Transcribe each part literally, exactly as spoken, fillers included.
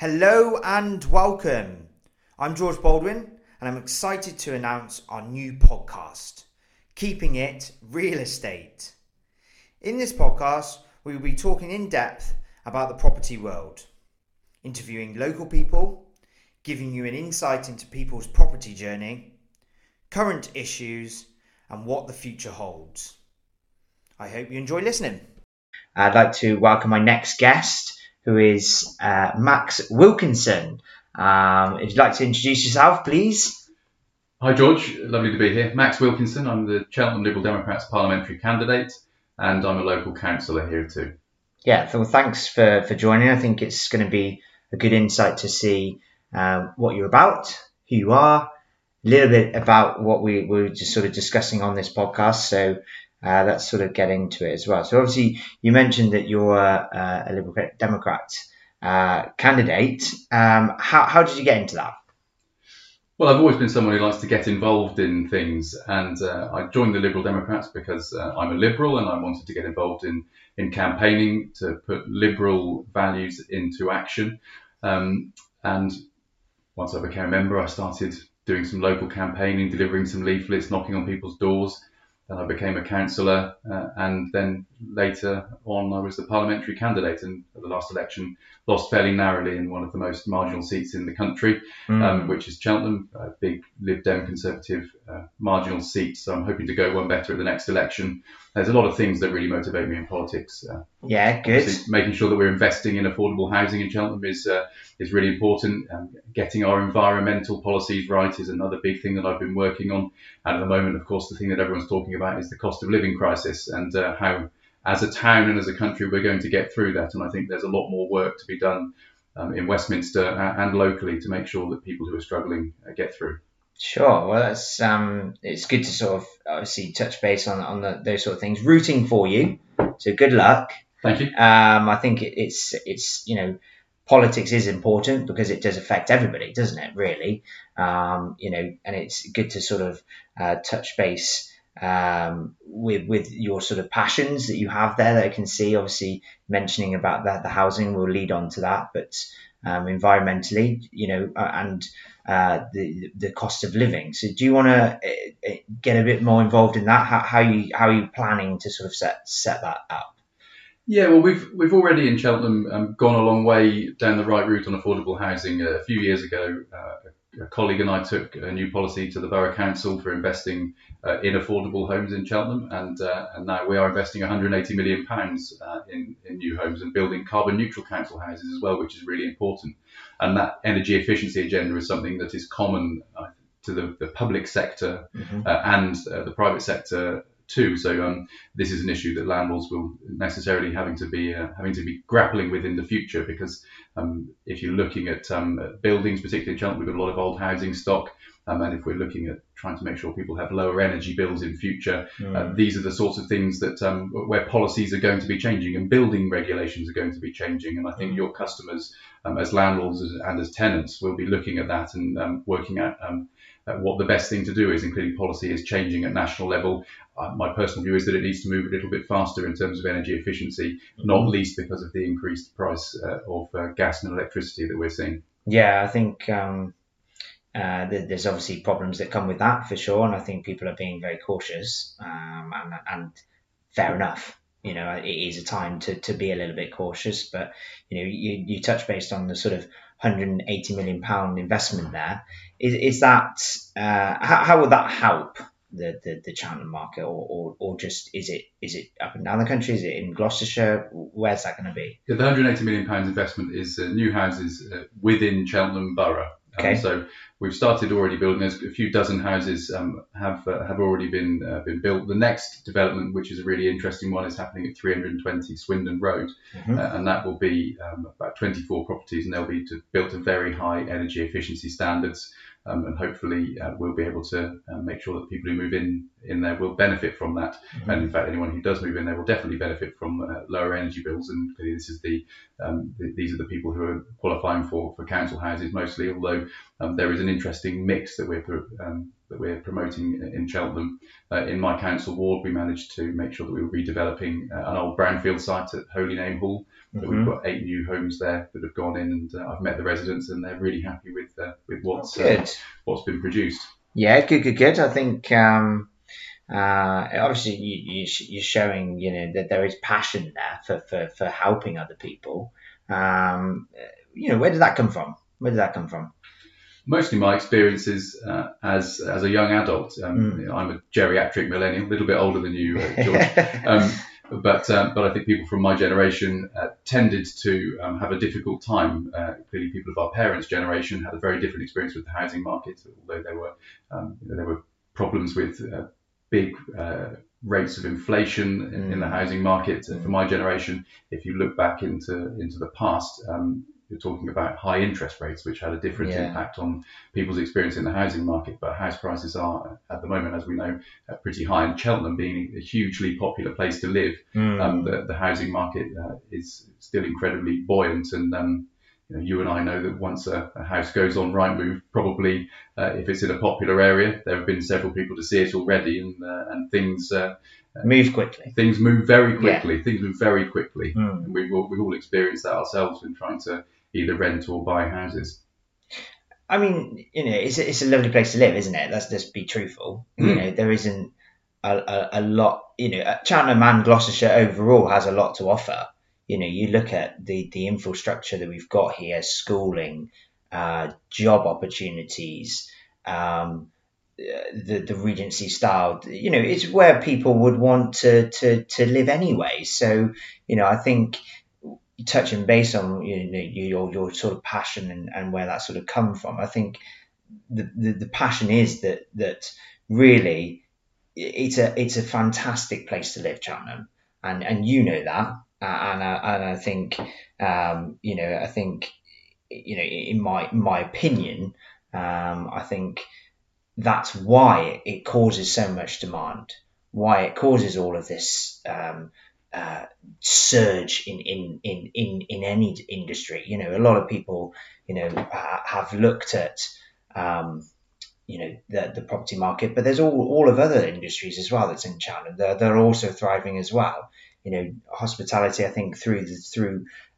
Hello and welcome. I'm George Baldwin and I'm excited to announce our new podcast, Keeping It Real Estate. In this podcast, we will be talking in depth about the property world, interviewing local people, giving you an insight into people's property journey, current issues, and what the future holds. I hope you enjoy listening. I'd like to welcome my next guest, who is uh, Max Wilkinson. Um, if you'd like to introduce yourself, please. Hi, George. Lovely to be here. Max Wilkinson. I'm the Cheltenham Liberal Democrats parliamentary candidate, and I'm a local councillor here too. Yeah, well, thanks for, for joining. I think it's going to be a good insight to see um, what you're about, who you are, a little bit about what we were just sort of discussing on this podcast. So Uh, let's sort of get into it as well. So obviously you mentioned that you're uh, a Liberal Democrat uh, candidate. Um, how, how did you get into that? Well, I've always been someone who likes to get involved in things, and uh, I joined the Liberal Democrats because uh, I'm a Liberal and I wanted to get involved in, in campaigning to put Liberal values into action. Um, and once I became a member, I started doing some local campaigning, delivering some leaflets, knocking on people's doors. Then I became a councillor, uh, and then later on I was the parliamentary candidate, and at the last election lost fairly narrowly in one of the most marginal seats in the country, mm. um, which is Cheltenham, a big Lib Dem Conservative uh, marginal seat. So I'm hoping to go one better at the next election. There's a lot of things that really motivate me in politics. Uh, yeah, good. Making sure that we're investing in affordable housing in Cheltenham is uh, is really important. Um, getting our environmental policies right is another big thing that I've been working on. And at the moment, of course, the thing that everyone's talking about about is the cost of living crisis and uh, how as a town and as a country we're going to get through that. And I think there's a lot more work to be done um, in Westminster and locally to make sure that people who are struggling uh, get through. Sure. Well, that's um, it's good to sort of obviously touch base on, on the, those sort of things. Rooting for you. So good luck. Thank you. Um, I think it, it's, it's, you know, politics is important because it does affect everybody, doesn't it, really? Um, you know, and it's good to sort of uh, touch base um with with your sort of passions that you have there that I can see, obviously mentioning about that the housing will lead on to that, but um environmentally, you know, and uh the the cost of living. So do you want to get a bit more involved in that? How, how are you how are you planning to sort of set set that up? Yeah, well, we've we've already in Cheltenham um, gone a long way down the right route on affordable housing. A few years ago, uh, a colleague and I took a new policy to the Borough Council for investing uh, in affordable homes in Cheltenham, and uh, and now we are investing one hundred eighty million pounds uh, in, in new homes and building carbon neutral council houses as well, which is really important. And that energy efficiency agenda is something that is common uh, to the, the public sector, mm-hmm. uh, and uh, the private sector too. So um, this is an issue that landlords will necessarily having to be uh, having to be grappling with in the future, because um, if you're looking at, um, at buildings, particularly in Cheltenham, we've got a lot of old housing stock, um, and if we're looking at trying to make sure people have lower energy bills in future, mm. uh, these are the sorts of things that um, where policies are going to be changing and building regulations are going to be changing. And I think mm. your customers, um, as landlords and as tenants, will be looking at that and um, working out um, at what the best thing to do is, including policy is changing at national level. Uh, my personal view is that it needs to move a little bit faster in terms of energy efficiency, mm-hmm. not least because of the increased price uh, of uh, gas and electricity that we're seeing. Yeah, I think um, uh, th- there's obviously problems that come with that for sure. And I think people are being very cautious, um, and, and fair enough. You know, it is a time to, to be a little bit cautious, but, you know, you, you touch based on the sort of one hundred eighty million pound investment there. Is, is that, uh, how, how would that help the, the, the Cheltenham market, or, or, or just, is it, is it up and down the country? Is it in Gloucestershire? Where's that going to be? Yeah, the one hundred eighty million pounds investment is uh, new houses uh, within Cheltenham Borough. Okay. Um, so we've started already building. There's a few dozen houses um, have uh, have already been uh, been built. The next development, which is a really interesting one, is happening at three hundred twenty Swindon Road, mm-hmm. uh, and that will be um, about twenty-four properties, and they'll be to, built to very high energy efficiency standards. Um, and hopefully uh, we'll be able to uh, make sure that people who move in in there will benefit from that. Mm-hmm. And in fact, anyone who does move in there will definitely benefit from uh, lower energy bills. And clearly, this is the, um, the these are the people who are qualifying for, for council houses mostly. Although um, there is an interesting mix that we're um, that we're promoting in Cheltenham. Uh, in my council ward, we managed to make sure that we were redeveloping uh, an old brownfield site at Holy Name Hall. Mm-hmm. We've got eight new homes there that have gone in, and uh, I've met the residents, and they're really happy with uh, with what's oh, uh, what's been produced. Yeah, good, good, good. I think um, uh, obviously you, you sh- you're showing, you know, that there is passion there for for, for helping other people. Um, you know, where did that come from? Where did that come from? Mostly my experiences uh, as as a young adult. Um, mm. I'm a geriatric millennial, a little bit older than you, uh, George. um, but um, but I think people from my generation uh, tended to um, have a difficult time. Uh, clearly, people of our parents' generation had a very different experience with the housing market, although there were um, you know, there were problems with uh, big uh, rates of inflation in, mm. in the housing market. Mm. For my generation, if you look back into into the past. Um, You're talking about high interest rates, which had a different yeah. impact on people's experience in the housing market. But house prices are, at the moment, as we know, pretty high. And Cheltenham being a hugely popular place to live, mm. um, the, the housing market uh, is still incredibly buoyant. And um, you know, you and I know that once a, a house goes on Rightmove, probably uh, if it's in a popular area, there have been several people to see it already, and uh, and things. Uh, Move quickly. Things move very quickly. Yeah. Things move very quickly. Mm. And we've all, we've all experienced that ourselves in trying to either rent or buy houses. I mean, you know, it's a, it's a lovely place to live, isn't it? Let's just be truthful. Mm. You know, there isn't a, a, a lot, you know, Cheltenham and Gloucestershire overall has a lot to offer. You know, you look at the, the infrastructure that we've got here, schooling, uh, job opportunities, um, the, the Regency style, you know, it's where people would want to, to, to live anyway. So, you know, I think... touching base on you know your your sort of passion and, and where that sort of come from, I think the, the the passion is that that really it's a it's a fantastic place to live, Cheltenham, and and you know that, and I, and I think um you know I think you know in my my opinion um I think that's why it causes so much demand, why it causes all of this um. Uh, surge in, in in in in any industry. You know, a lot of people, you know, ha- have looked at, um, you know, the, the property market, but there's all, all of other industries as well that's in Cheltenham. They're, they're also thriving as well. You know, hospitality, I think, through the, through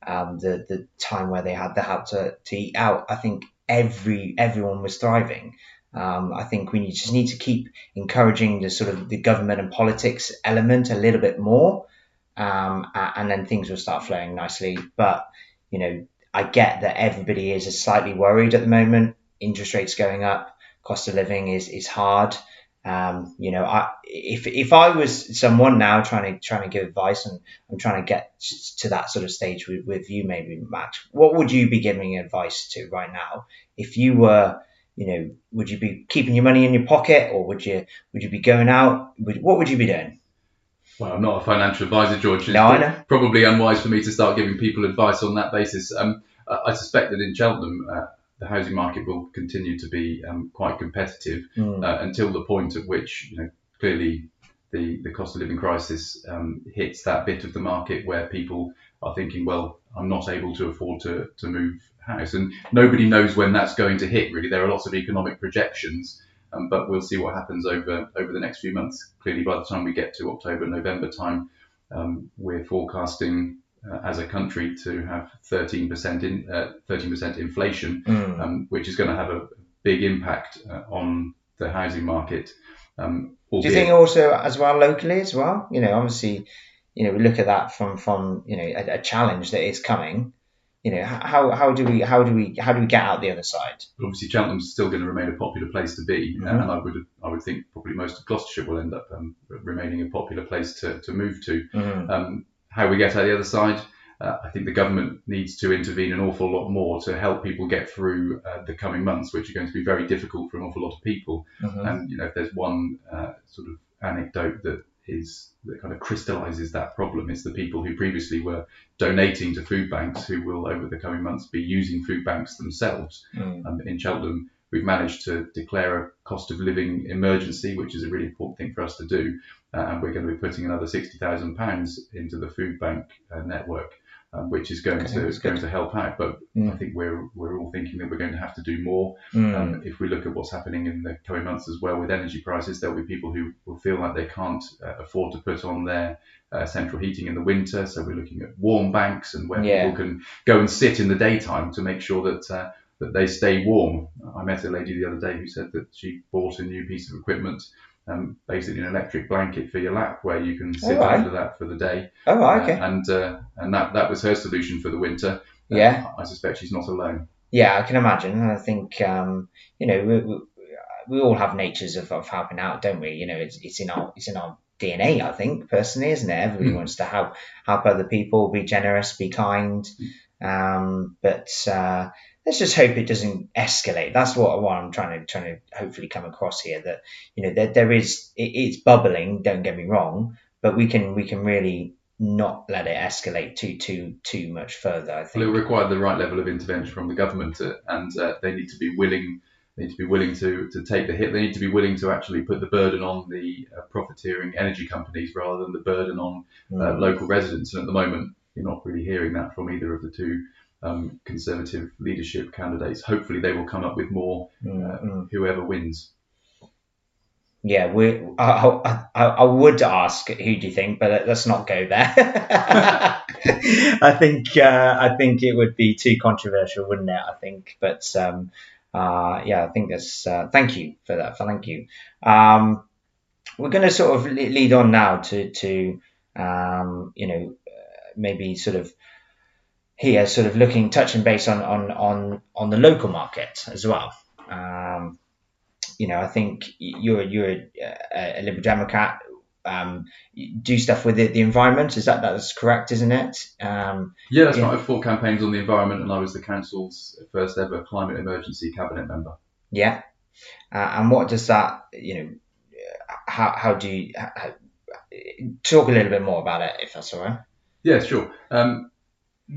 um, the, the time where they had the help to, to eat out, I think every everyone was thriving. Um, I think we just need to keep encouraging the sort of the government and politics element a little bit more. Um, and then things will start flowing nicely. But, you know, I get that everybody is slightly worried at the moment. Interest rates going up, cost of living is, is hard. Um, you know, I, if, if I was someone now trying to, trying to give advice, and I'm trying to get to that sort of stage with, with you, maybe Max, what would you be giving advice to right now? If you were, you know, would you be keeping your money in your pocket, or would you, would you be going out? Would, what would you be doing? Well, I'm not a financial advisor, George. It's no, I know. Probably unwise for me to start giving people advice on that basis. Um, I suspect that in Cheltenham, uh, the housing market will continue to be um, quite competitive mm. uh, until the point at which, you know, clearly the, the cost of living crisis um, hits that bit of the market where people are thinking, well, I'm not able to afford to, to move house. And nobody knows when that's going to hit, really. There are lots of economic projections. Um, but we'll see what happens over, over the next few months. Clearly, by the time we get to October, November time, um, we're forecasting uh, as a country to have thirteen percent in uh, thirteen percent inflation, mm. um, which is going to have a big impact uh, on the housing market. Um, Do you think also as well locally as well? You know, obviously, you know, we look at that from from you know a, a challenge that is coming. You know, how how do we how do we how do we get out the other side? Obviously, Cheltenham's still going to remain a popular place to be, mm-hmm. and I would I would think probably most of Gloucestershire will end up um, remaining a popular place to, to move to. Mm-hmm. Um, how we get out the other side, uh, I think the government needs to intervene an awful lot more to help people get through uh, the coming months, which are going to be very difficult for an awful lot of people. Mm-hmm. And you know, if there's one uh, sort of anecdote that. is that kind of crystallises that problem. It's the people who previously were donating to food banks who will, over the coming months, be using food banks themselves. Mm. Um, in Cheltenham, we've managed to declare a cost of living emergency, which is a really important thing for us to do. Uh, and we're going to be putting another sixty thousand pounds into the food bank uh, network. um, which is going okay, to is going good. to help out. But mm. I think we're we're all thinking that we're going to have to do more. Mm. Um, if we look at what's happening in the coming months as well with energy prices, there'll be people who will feel like they can't uh, afford to put on their uh, central heating in the winter. So we're looking at warm banks and where yeah. people can go and sit in the daytime to make sure that uh, that they stay warm. I met a lady the other day who said that she bought a new piece of equipment, Um, basically an electric blanket for your lap where you can sit oh, right. under that for the day. Oh, right, okay. Uh, and uh, and that, that was her solution for the winter. Uh, yeah. I suspect she's not alone. Yeah, I can imagine. I think, um, you know, we, we, we all have natures of, of helping out, don't we? You know, it's it's in our it's in our D N A, I think, personally, isn't it? Everybody mm. wants to help help other people, be generous, be kind. Um, but uh, let's just hope it doesn't escalate. That's what, what I'm trying to trying to hopefully come across here. That you know there there is it, it's bubbling. Don't get me wrong, but we can we can really not let it escalate too too too much further. I think. Well, it required the right level of intervention from the government, uh, and uh, they need to be willing. They need to be willing to, to take the hit. They need to be willing to actually put the burden on the uh, profiteering energy companies rather than the burden on uh, mm. local residents. And at the moment, you're not really hearing that from either of the two um, Conservative leadership candidates. Hopefully they will come up with more, uh, whoever wins. Yeah, we. I, I, I would ask, who do you think? But let's not go there. I think uh, I think it would be too controversial, wouldn't it? I think. But um, uh, yeah, I think that's. Uh, thank you for that. Thank you. Um, we're going to sort of lead on now to to um, you know. maybe sort of here sort of looking touching base on on on on the local market as well. um you know I think you're you're a, a Liberal Democrat. Um you do stuff with it, the environment, is that that's correct, isn't it? Um yeah, that's right. I've four campaigns on the environment, and I was the council's first ever climate emergency cabinet member. Yeah. Uh, and what does that, you know, how how do you how, talk a little bit more about it, if that's all right? Yeah, sure. Um,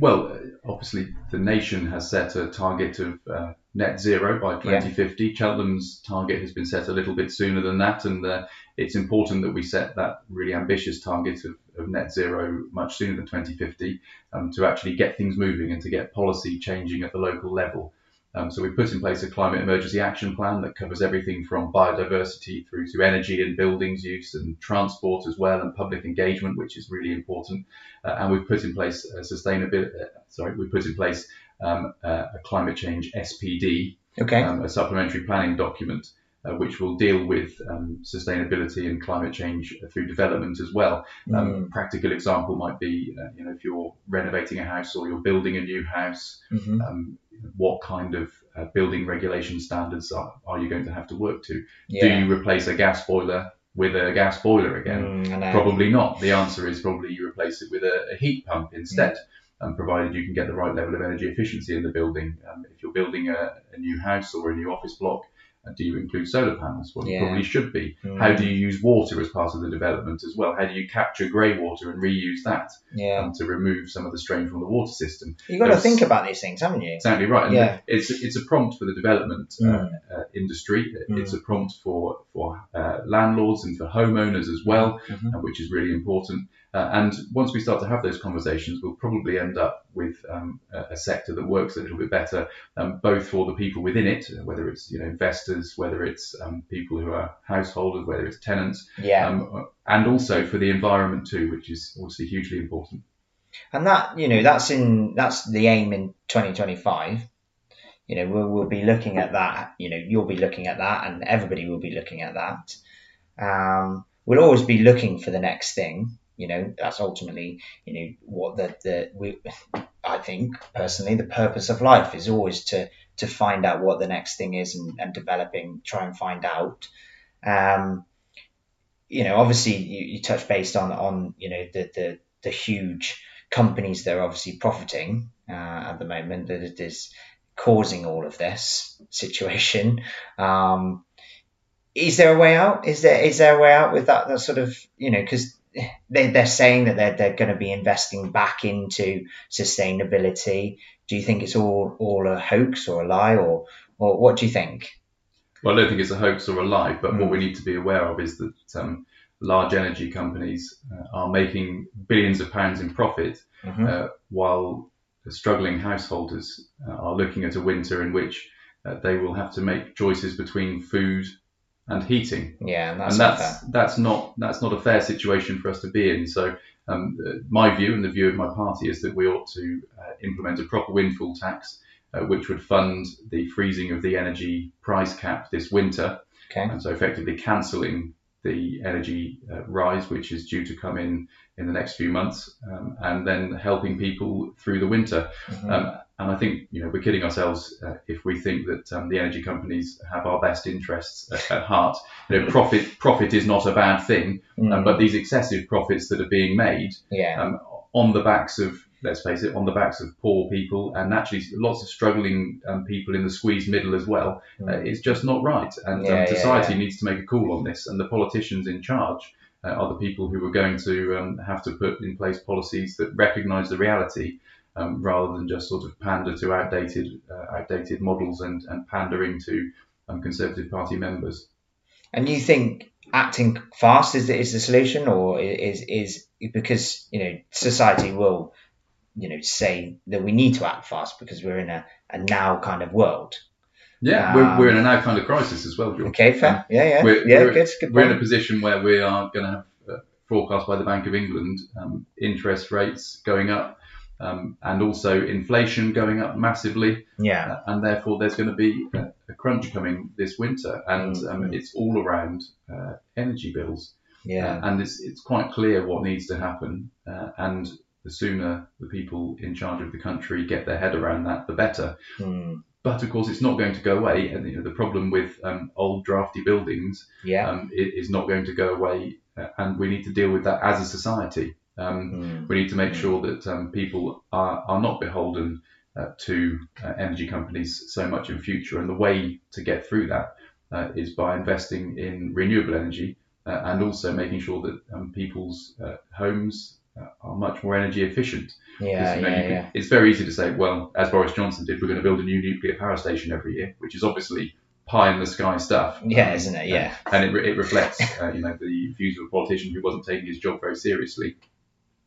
well, obviously, the nation has set a target of uh, net zero by twenty fifty. Yeah. Cheltenham's target has been set a little bit sooner than that, and uh, it's important that we set that really ambitious target of, of net zero much sooner than twenty fifty um, to actually get things moving and to get policy changing at the local level. Um, so we've put in place a climate emergency action plan that covers everything from biodiversity through to energy and buildings use and transport as well, and public engagement, which is really important. Uh, and we've put in place a sustainability. Sorry, we put in place um, a, a climate change S P D, okay, um, a supplementary planning document, uh, which will deal with um, sustainability and climate change through development as well. Mm. Um, practical example might be, uh, you know, if you're renovating a house or you're building a new house. Mm-hmm. Um, what kind of uh, building regulation standards are, are you going to have to work to? Yeah. Do you replace a gas boiler with a gas boiler again? Mm, probably not. The answer is probably you replace it with a, a heat pump instead, mm. um, provided you can get the right level of energy efficiency in the building. Um, if you're building a, a new house or a new office block, uh, do you include solar panels? Well, yeah. You probably should be. Mm. How do you use water as part of the development as well? How do you capture grey water and reuse that? Yeah. Um, to remove some of the strain from the water system. You've got There's, to think about these things, haven't you? Exactly right. And yeah. It's it's a prompt for the development mm. uh, uh, industry. Mm. It's a prompt for for uh, landlords and for homeowners as well, mm-hmm. uh, which is really important. Uh, and once we start to have those conversations, we'll probably end up with um, a, a sector that works a little bit better, um, both for the people within it, whether it's you know investors, whether it's um, people who are householders, whether it's tenants, yeah. um, and also for the environment too, which is obviously hugely important. And that, you know, that's in that's the aim in twenty twenty-five. You know, we'll, we'll be looking at that. You know, you'll be looking at that, and everybody will be looking at that. Um, we'll always be looking for the next thing. You know, that's ultimately, you know, what the, the we, I think personally, the purpose of life is always to, to find out what the next thing is and, and developing, try and find out. Um, you know, obviously you, you touch based on, on, you know, the, the, the huge companies that are obviously profiting uh, at the moment, that it is causing all of this situation. Um, is there a way out? Is there, is there a way out with that, that sort of, you know, because They, they're saying that they're, they're going to be investing back into sustainability. Do you think it's all, all a hoax or a lie, or, or what do you think? Well, I don't think it's a hoax or a lie, but mm. what we need to be aware of is that um, large energy companies uh, are making billions of pounds in profit mm-hmm. uh, while struggling householders uh, are looking at a winter in which uh, they will have to make choices between food and heating. Yeah, and that's, and that's, not that's not that's not a fair situation for us to be in. So um, my view and the view of my party is that we ought to uh, implement a proper windfall tax, uh, which would fund the freezing of the energy price cap this winter. Okay. And so effectively cancelling the energy uh, rise, which is due to come in in the next few months, um, and then helping people through the winter. Mm-hmm. Um, and I think, you know, we're kidding ourselves uh, if we think that um, the energy companies have our best interests at, at heart. You know, profit profit is not a bad thing, mm-hmm. um, but these excessive profits that are being made yeah. um, on the backs of, let's face it, on the backs of poor people and actually lots of struggling um, people in the squeezed middle as well. Mm. Uh, it's just not right. And yeah, um, society yeah, yeah. needs to make a call on this. And the politicians in charge uh, are the people who are going to um, have to put in place policies that recognise the reality um, rather than just sort of pander to outdated uh, outdated models and, and pandering to um, Conservative Party members. And you think acting fast is the, is the solution, or is is because, you know, society will... you know, say that we need to act fast because we're in a, a now kind of world. Yeah, um, we're, we're in a now kind of crisis as well, George. Okay, fair. Yeah, yeah. We're, yeah, we're, good, good we're in a position where we are going to have, uh, forecast by the Bank of England, um, interest rates going up um, and also inflation going up massively. Yeah. Uh, and therefore there's going to be a, a crunch coming this winter, and mm-hmm. um, it's all around uh, energy bills. Yeah. Uh, and it's, it's quite clear what needs to happen. Uh, and the sooner the people in charge of the country get their head around that, the better. Mm. But of course, it's not going to go away. And you know, the problem with um, old drafty buildings yeah. um, it is not going to go away. Uh, and we need to deal with that as a society. Um, mm. We need to make mm. sure that um, people are, are not beholden uh, to uh, energy companies so much in future. And the way to get through that uh, is by investing in renewable energy uh, and also making sure that um, people's uh, homes are much more energy efficient. Yeah, you know, yeah, can, yeah. It's very easy to say, well, as Boris Johnson did, we're going to build a new nuclear power station every year, which is obviously pie in the sky stuff. Yeah, um, isn't it? Yeah. And, and it re- it reflects, uh, you know, the views of a politician who wasn't taking his job very seriously.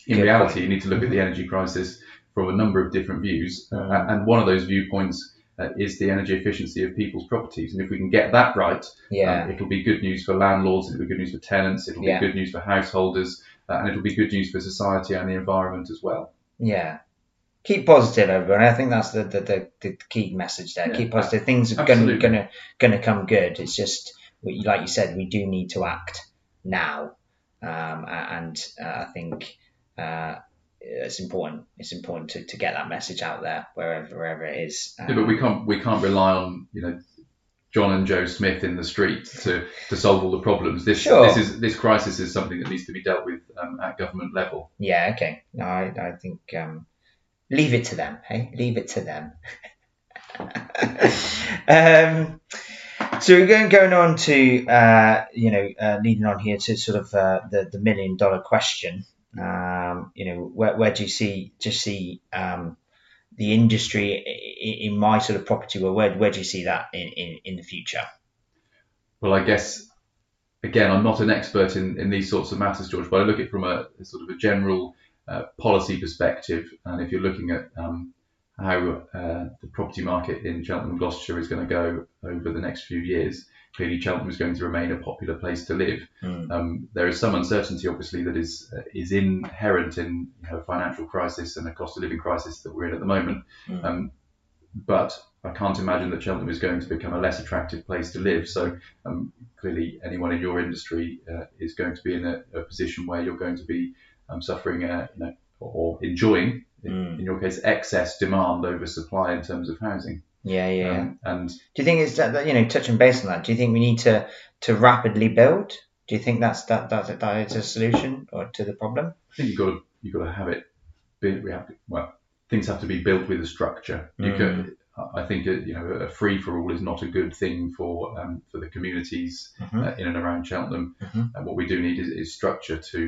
In Good reality, point. You need to look at the energy crisis from a number of different views, uh, and one of those viewpoints Uh, is the energy efficiency of people's properties. And if we can get that right, yeah. um, it'll be good news for landlords, it'll be good news for tenants, it'll yeah. be good news for householders, uh, and it'll be good news for society and the environment as well. Yeah. Keep positive, everyone. I think that's the the, the, the key message there. Yeah. Keep positive. Things are going to going to come good. It's just, like you said, we do need to act now. Um, and uh, I think... Uh, It's important. It's important to, to get that message out there wherever wherever it is. Um, yeah, but we can't we can't rely on, you know, John and Joe Smith in the street to, to solve all the problems. This sure. this is this crisis is something that needs to be dealt with um, at government level. Yeah. Okay. No, I I think um, leave it to them. Hey, leave it to them. um. So we're going going on to uh you know uh, leading on here to sort of uh, the the million dollar question. Um, you know, where where do you see just see um, the industry in, in my sort of property? Well, where where do you see that in, in, in the future? Well, I guess again, I'm not an expert in, in these sorts of matters, George, but I look at it from a, a sort of a general uh, policy perspective. And if you're looking at um, how uh, the property market in Cheltenham and Gloucestershire is going to go over the next few years. Clearly, Cheltenham is going to remain a popular place to live. Mm. Um, there is some uncertainty, obviously, that is uh, is inherent in, you know, a financial crisis and a cost of living crisis that we're in at the moment. Mm. Um, but I can't imagine that Cheltenham is going to become a less attractive place to live. So um, clearly, anyone in your industry uh, is going to be in a, a position where you're going to be um, suffering a, you know, or enjoying, in, mm. in your case, excess demand over supply in terms of housing. Yeah, yeah. Um, and do you think it's that, you know, touching base on that? Do you think we need to, to rapidly build? Do you think that's that that that is a solution or to the problem? I think you've got to you got to have it. We have to, well, things have to be built with a structure. You mm. can, I think, you know, a free for all is not a good thing for um, for the communities mm-hmm. uh, in and around Cheltenham. Mm-hmm. And what we do need is, is structure to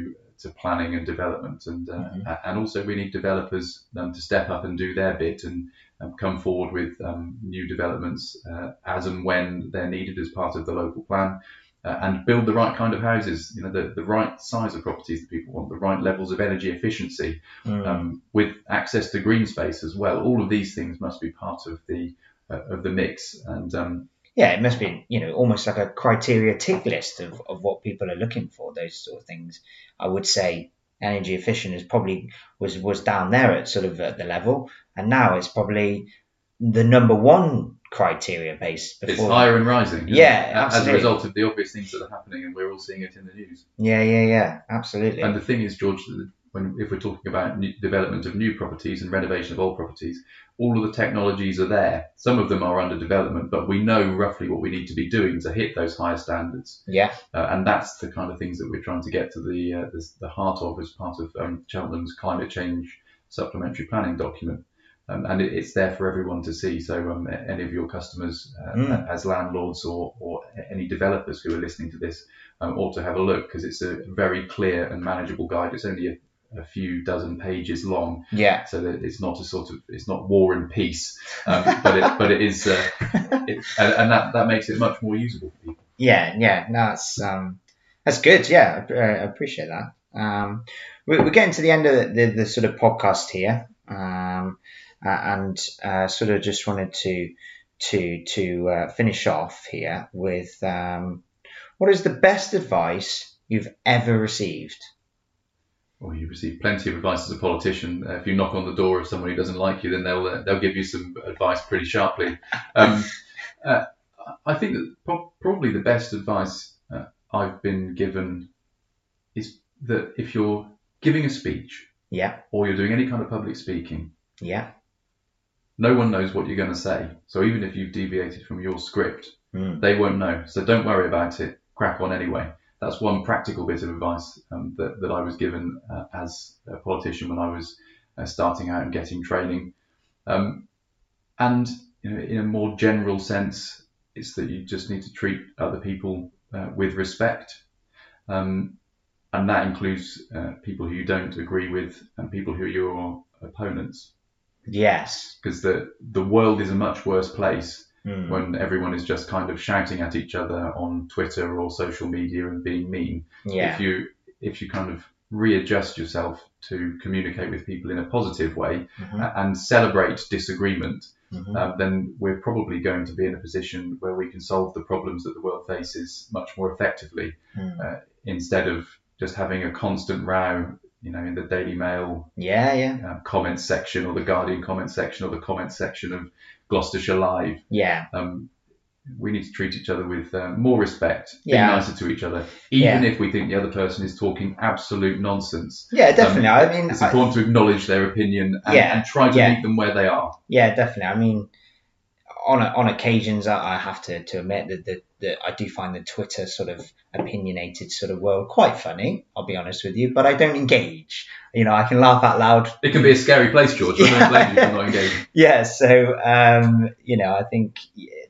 to planning and development, and uh, mm-hmm. and also we need developers um, to step up and do their bit and. Um, come forward with um, new developments uh, as and when they're needed as part of the local plan. uh, and build the right kind of houses, you know, the, the right size of properties that people want, the right levels of energy efficiency, mm. um, with access to green space as well. All of these things must be part of the uh, of the mix. And um, yeah, it must be, you know, almost like a criteria tick list of, of what people are looking for, those sort of things. I would say energy efficient is probably was, was down there at sort of at the level, and now it's probably the number one criteria base. Before. It's higher and rising. Yeah, absolutely. As a result of the obvious things that are happening, and we're all seeing it in the news. Yeah, yeah, yeah, absolutely. And the thing is, George, when if we're talking about new development of new properties and renovation of old properties, all of the technologies are there. Some of them are under development, but we know roughly what we need to be doing to hit those higher standards. Yeah. Uh, and that's the kind of things that we're trying to get to the uh, the, the heart of as part of um, Cheltenham's climate change supplementary planning document. Um, and it, it's there for everyone to see. So um, any of your customers uh, mm. as landlords or, or any developers who are listening to this um, ought to have a look, because it's a very clear and manageable guide. It's only a, a few dozen pages long. Yeah. So that it's not a sort of, it's not War and Peace, um, but, it, but it is, uh, it, and, and that, that makes it much more usable for people. Yeah, yeah, no, that's, um, that's good. Yeah, I, I appreciate that. Um, we're, we're getting to the end of the, the, the sort of podcast here. Um, Uh, and uh, sort of just wanted to to to uh, finish off here with um, what is the best advice you've ever received? Well, you receive plenty of advice as a politician. Uh, if you knock on the door of someone who doesn't like you, then they'll uh, they'll give you some advice pretty sharply. Um, uh, I think that pro- probably the best advice uh, I've been given is that if you're giving a speech, yeah, or you're doing any kind of public speaking, yeah. No one knows what you're going to say. So even if you've deviated from your script, mm. they won't know. So don't worry about it. Crack on anyway. That's one practical bit of advice um, that, that I was given uh, as a politician when I was uh, starting out and getting training. Um, and you know, in a more general sense, it's that you just need to treat other people uh, with respect. Um, and that includes uh, people who you don't agree with and people who are your opponents. Yes, because the the world is a much worse place mm. when everyone is just kind of shouting at each other on Twitter or social media and being mean. Yeah. If you if you kind of readjust yourself to communicate with people in a positive way mm-hmm. and celebrate disagreement, mm-hmm. uh, then we're probably going to be in a position where we can solve the problems that the world faces much more effectively mm. uh, instead of just having a constant row. You know, in the Daily Mail yeah, yeah. Um, comment section, or the Guardian comment section, or the comment section of Gloucestershire Live. Yeah. Um, we need to treat each other with uh, more respect, yeah. be nicer to each other, even yeah. if we think the other person is talking absolute nonsense. Yeah, definitely. Um, I mean, it's important I, to acknowledge their opinion and, yeah, and try to yeah. meet them where they are. Yeah, definitely. I mean, on a, on occasions, I, I have to, to admit that the that I do find the Twitter sort of opinionated sort of world quite funny, I'll be honest with you, but I don't engage. You know, I can laugh out loud. It can be a scary place, George. Yeah. I don't blame you for not engaging. Yeah, so, um, you know, I think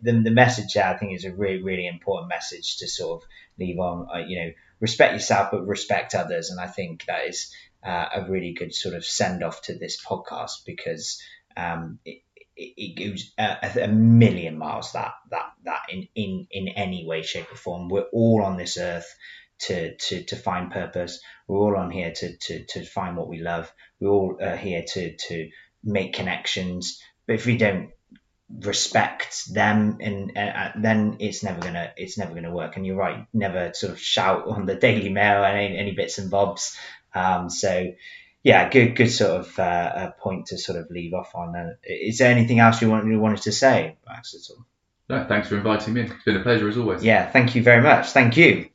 the, the message there, I think, is a really, really important message to sort of leave on, uh, you know, respect yourself, but respect others. And I think that is uh, a really good sort of send off to this podcast, because um, it, it goes a, a million miles that that that in, in, in any way, shape or form. We're all on this earth to to, to find purpose. We're all on here to, to, to find what we love. We're all uh, here to, to make connections. But if we don't respect them, and uh, then it's never gonna it's never gonna work. And you're right, never sort of shout on the Daily Mail and any, any bits and bobs. Um, so. Yeah, good, good sort of uh, point to sort of leave off on. Uh, is there anything else you, want, you wanted to say, Max, at all? No, thanks for inviting me. It's been a pleasure as always. Yeah, thank you very much. Thank you.